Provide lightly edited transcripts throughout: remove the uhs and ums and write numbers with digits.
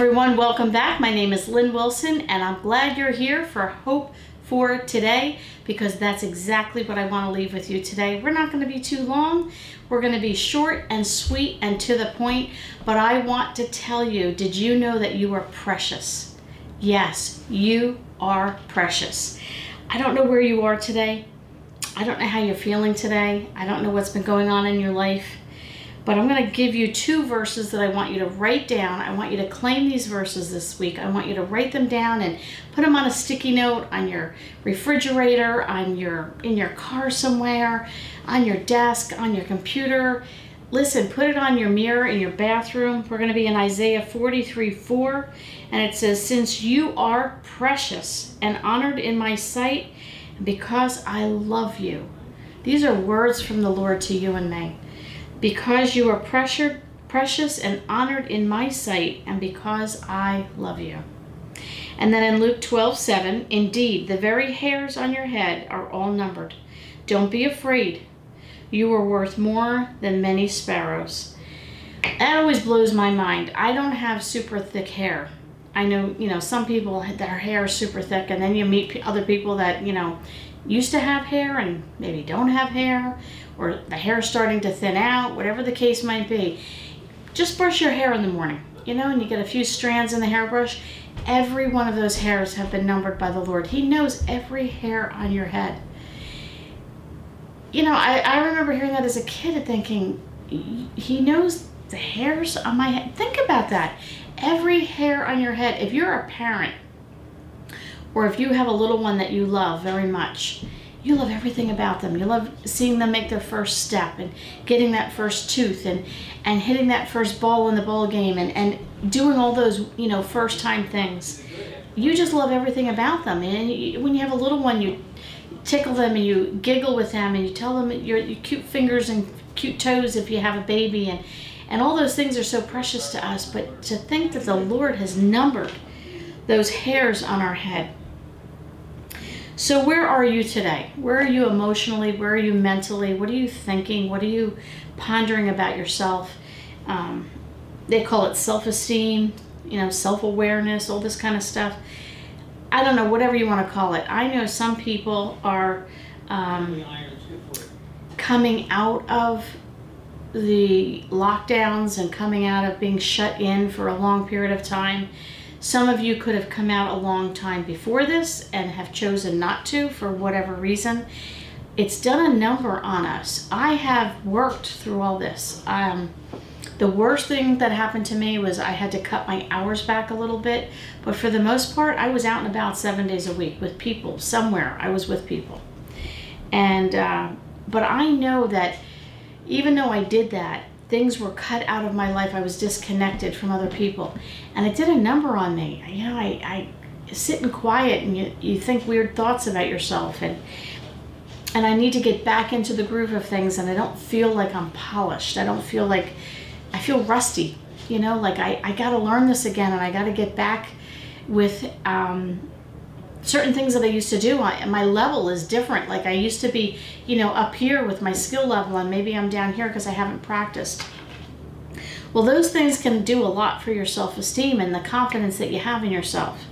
everyone, welcome back. My name is Lynn Wilson and I'm glad you're here for Hope for Today, because that's exactly what I want to leave with you today. We're not going to be too long. We're going to be short and sweet and to the point, but I want to tell you, did you know that you are precious? Yes, you are precious. I don't know where you are today. I don't know how you're feeling today. I don't know what's been going on in your life. But I'm going to give you two verses that I want you to write down. I want you to claim these verses this week. I want you to write them down and put them on a sticky note on your refrigerator, in your car somewhere, on your desk, on your computer. Listen, put it on your mirror in your bathroom. We're going to be in Isaiah 43:4, and it says, "Since you are precious and honored in my sight, and because I love you." These are words from the Lord to you and me. Because you are precious and honored in my sight, and because I love you. And then in Luke 12:7, "Indeed, the very hairs on your head are all numbered. Don't be afraid. You are worth more than many sparrows." That always blows my mind. I don't have super thick hair. I know, you know, some people, their hair is super thick, and then you meet other people that, you know, used to have hair and maybe don't have hair, or the hair is starting to thin out, whatever the case might be. Just brush your hair in the morning, you know, and you get a few strands in the hairbrush. Every one of those hairs have been numbered by the Lord. He knows every hair on your head. You know, I remember hearing that as a kid and thinking, he knows the hairs on my head. Think about that. Every hair on your head. If you're a parent, or if you have a little one that you love very much, you love everything about them. You love seeing them make their first step and getting that first tooth and hitting that first ball in the ball game and doing all those, you know, first time things. You just love everything about them. And when you have a little one, you tickle them and you giggle with them and you tell them your cute fingers and cute toes if you have a baby. And all those things are so precious to us. But to think that the Lord has numbered those hairs on our head. So where are you today? Where are you emotionally? Where are you mentally? What are you thinking? What are you pondering about yourself? They call it self-esteem, you know, self-awareness, all this kind of stuff. I don't know, whatever you want to call it. I know some people are coming out of the lockdowns and coming out of being shut in for a long period of time. Some of you could have come out a long time before this and have chosen not to for whatever reason. It's done a number on us. I have worked through all this. The worst thing that happened to me was I had to cut my hours back a little bit, but for the most part, I was out and about 7 days a week with people somewhere. I was with people. And, but I know that even though I did that, things were cut out of my life. I was disconnected from other people. And it did a number on me. You know, I sit in quiet and you think weird thoughts about yourself. And I need to get back into the groove of things, and I don't feel like I'm polished. I don't feel like, I feel rusty. You know, like I gotta learn this again, and I gotta get back with certain things that I used to do. My level is different. Like I used to be, you know, up here with my skill level, and maybe I'm down here because I haven't practiced. Well, those things can do a lot for your self-esteem and the confidence that you have in yourself.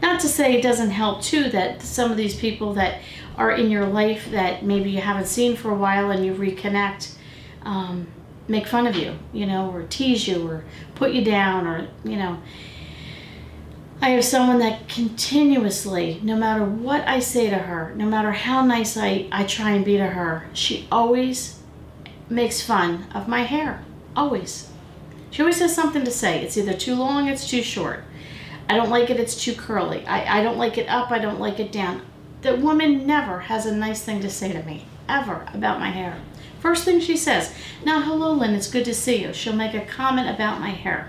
Not to say it doesn't help too that some of these people that are in your life that maybe you haven't seen for a while and you reconnect, make fun of you, you know, or tease you or put you down, or, you know, I have someone that continuously, no matter what I say to her, no matter how nice I try and be to her, she always makes fun of my hair. Always. She always has something to say. It's either too long, it's too short. I don't like it, it's too curly. I don't like it up, I don't like it down. That woman never has a nice thing to say to me, ever, about my hair. First thing she says, "Now, hello, Lynn, it's good to see you." She'll make a comment about my hair.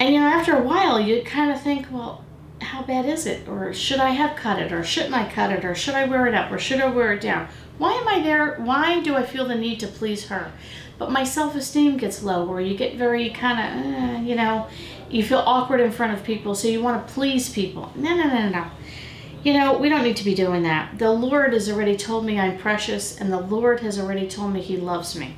And, you know, after a while, you kind of think, well, how bad is it? Or should I have cut it? Or shouldn't I cut it? Or should I wear it up? Or should I wear it down? Why am I there? Why do I feel the need to please her? But my self-esteem gets low, or you get very kind of, you know, you feel awkward in front of people, so you want to please people. No, no, no, no. You know, we don't need to be doing that. The Lord has already told me I'm precious, and the Lord has already told me He loves me.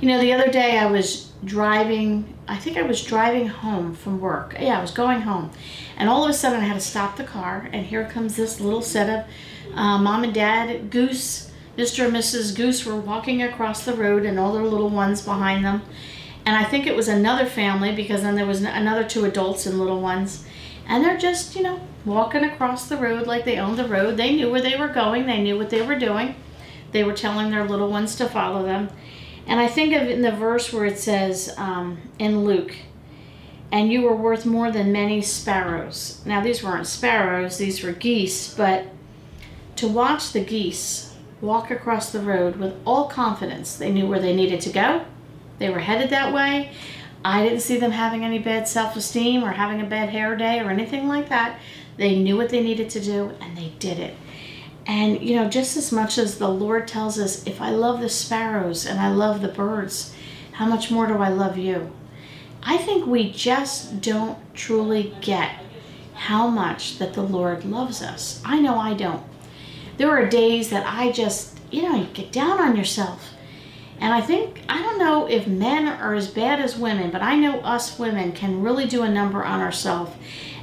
You know, the other day I was driving, I think I was driving home from work. Yeah, I was going home. And all of a sudden I had to stop the car, and here comes this little set of mom and dad goose. Mr. and Mrs. Goose were walking across the road, and all their little ones behind them. And I think it was another family, because then there was another two adults and little ones. And they're just, you know, walking across the road like they owned the road. They knew where they were going. They knew what they were doing. They were telling their little ones to follow them. And I think of in the verse where it says in Luke, and you were worth more than many sparrows. Now, these weren't sparrows. These were geese. But to watch the geese walk across the road with all confidence, they knew where they needed to go. They were headed that way. I didn't see them having any bad self-esteem or having a bad hair day or anything like that. They knew what they needed to do, and they did it. And, you know, just as much as the Lord tells us, if I love the sparrows and I love the birds, how much more do I love you? I think we just don't truly get how much that the Lord loves us. I know I don't. There are days that I just, you know, you get down on yourself. And I think, I don't know if men are as bad as women, but I know us women can really do a number on ourselves,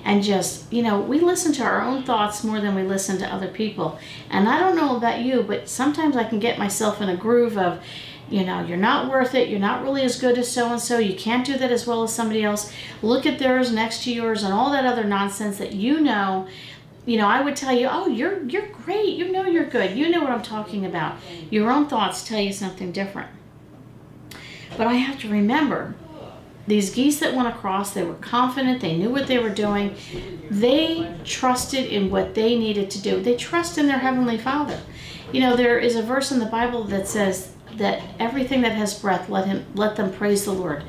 and just, you know, we listen to our own thoughts more than we listen to other people. And I don't know about you, but sometimes I can get myself in a groove of, you know, you're not worth it, you're not really as good as so-and-so, you can't do that as well as somebody else, look at theirs next to yours, and all that other nonsense that you know, I would tell you, oh, you're great. You know you're good. You know what I'm talking about. Your own thoughts tell you something different. But I have to remember, these geese that went across, they were confident. They knew what they were doing. They trusted in what they needed to do. They trust in their Heavenly Father. You know, there is a verse in the Bible that says that everything that has breath, let them praise the Lord.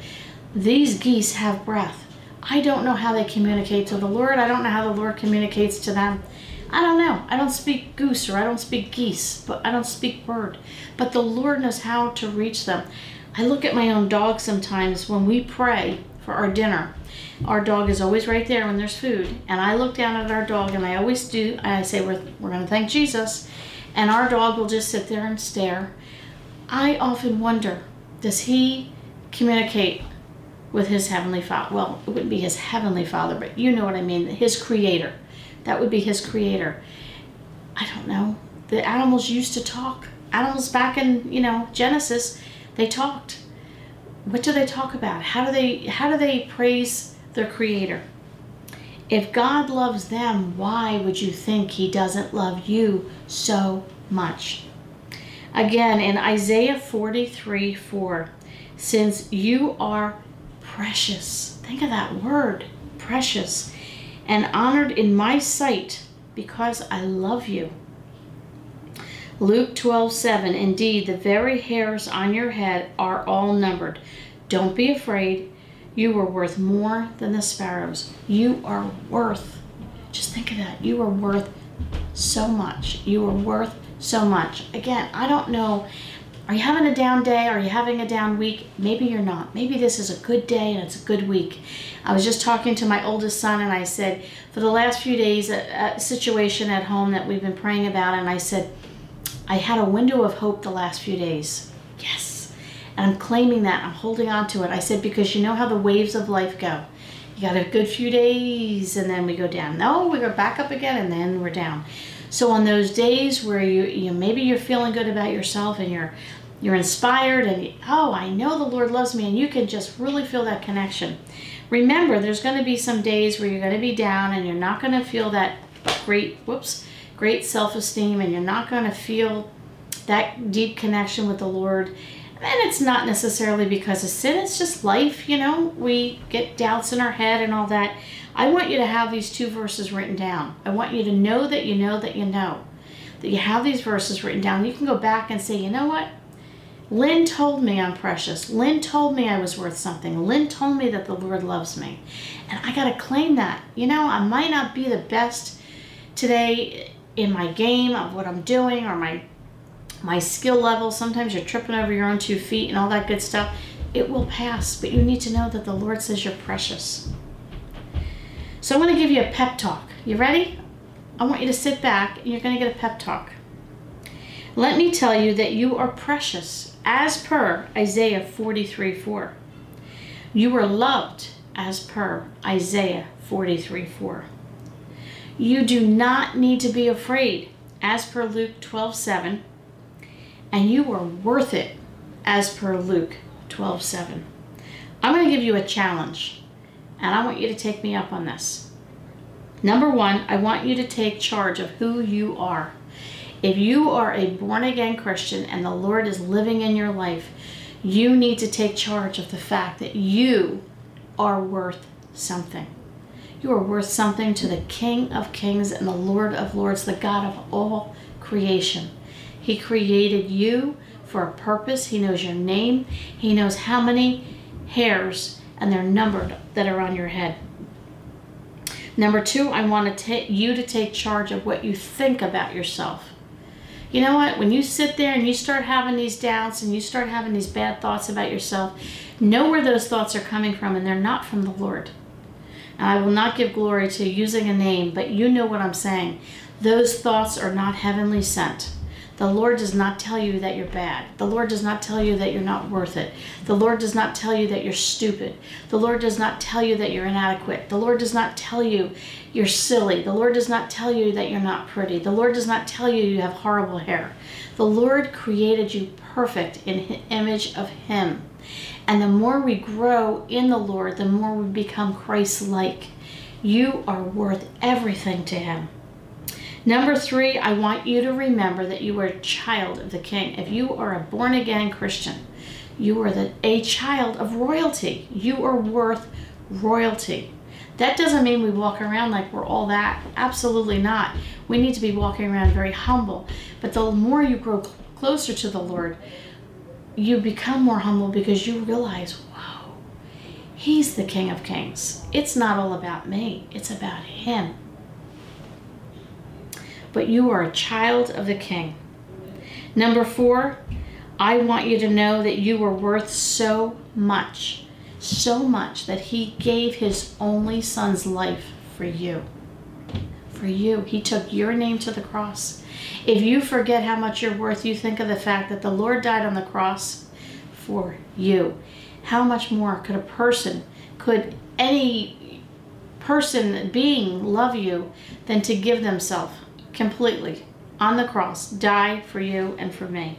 These geese have breath. I don't know how they communicate to the Lord. I don't know how the Lord communicates to them. I don't know. I don't speak goose, or I don't speak geese, but I don't speak bird. But the Lord knows how to reach them. I look at my own dog sometimes when we pray for our dinner. Our dog is always right there when there's food. And I look down at our dog, and I always do, and I say, we're going to thank Jesus. And our dog will just sit there and stare. I often wonder, does he communicate with his Heavenly Father? Well, it wouldn't be his Heavenly Father, but you know what I mean, his Creator. That would be his Creator. I don't know. The animals used to talk. Animals back in, you know, Genesis, they talked. What do they talk about? How do they praise their Creator? If God loves them, why would you think he doesn't love you so much? Again, in Isaiah 43:4, since you are precious. Think of that word, precious, and honored in my sight because I love you. Luke 12:7, indeed, the very hairs on your head are all numbered. Don't be afraid. You are worth more than the sparrows. You are worth, just think of that, you are worth so much. You are worth so much. Again, I don't know. Are you having a down day? Are you having a down week? Maybe you're not. Maybe this is a good day and it's a good week. I was just talking to my oldest son, and I said, for the last few days, a situation at home that we've been praying about, and I said, I had a window of hope the last few days. Yes. And I'm claiming that. I'm holding on to it. I said, because you know how the waves of life go. You got a good few days, and then we go down. No, we go back up again, and then we're down. So on those days where you maybe you're feeling good about yourself, and you're inspired, and oh, I know the Lord loves me, and you can just really feel that connection. Remember, there's going to be some days where you're going to be down, and you're not going to feel that great self-esteem, and you're not going to feel that deep connection with the Lord. And it's not necessarily because of sin. It's just life, you know. We get doubts in our head and all that. I want you to have these two verses written down. I want you to know that you know that you know that you have these verses written down. You can go back and say, you know what? Lynn told me I'm precious. Lynn told me I was worth something. Lynn told me that the Lord loves me. And I got to claim that. You know, I might not be the best today in my game of what I'm doing or my skill level. Sometimes you're tripping over your own 2 feet and all that good stuff. It will pass, but you need to know that the Lord says you're precious. So I'm going to give you a pep talk. You ready? I want you to sit back, and you're going to get a pep talk. Let me tell you that you are precious, as per Isaiah 43:4. You are loved, as per Isaiah 43:4. You do not need to be afraid, as per Luke 12:7. And you are worth it, as per Luke 12:7. I'm going to give you a challenge, and I want you to take me up on this. Number one, I want you to take charge of who you are. If you are a born-again Christian and the Lord is living in your life, you need to take charge of the fact that you are worth something. You are worth something to the King of Kings and the Lord of Lords, the God of all creation. He created you for a purpose. He knows your name. He knows how many hairs, and they're numbered, that are on your head. Number two, I want you to take charge of what you think about yourself. You know what? When you sit there and you start having these doubts and you start having these bad thoughts about yourself, know where those thoughts are coming from, and they're not from the Lord. And I will not give glory to using a name, but you know what I'm saying. Those thoughts are not heavenly sent. The Lord does not tell you that you're bad. The Lord does not tell you that you're not worth it. The Lord does not tell you that you're stupid. The Lord does not tell you that you're inadequate. The Lord does not tell you you're silly. The Lord does not tell you that you're not pretty. The Lord does not tell you you have horrible hair. The Lord created you perfect in the image of Him. And the more we grow in the Lord, the more we become Christ-like. You are worth everything to Him. Number three, I want you to remember that you are a child of the King. If you are a born-again Christian, you are a child of royalty. You are worth royalty. That doesn't mean we walk around like we're all that. Absolutely not. We need to be walking around very humble. But the more you grow closer to the Lord, you become more humble because you realize, wow, He's the King of Kings. It's not all about me. It's about Him. But you are a child of the King. Number four, I want you to know that you are worth so much that He gave His only Son's life for you. For you. He took your name to the cross. If you forget how much you're worth, you think of the fact that the Lord died on the cross for you. How much more could a person, could any person, being, love you than to give themselves completely on the cross, die for you and for me?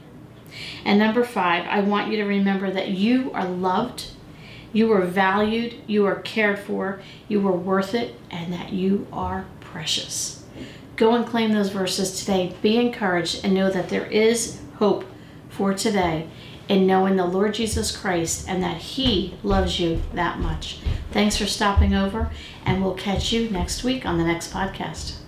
And number five, I want you to remember that you are loved, you are valued, you are cared for, you are worth it, and that you are precious. Go and claim those verses today. Be encouraged and know that there is hope for today in knowing the Lord Jesus Christ and that He loves you that much. Thanks for stopping over, and we'll catch you next week on the next podcast.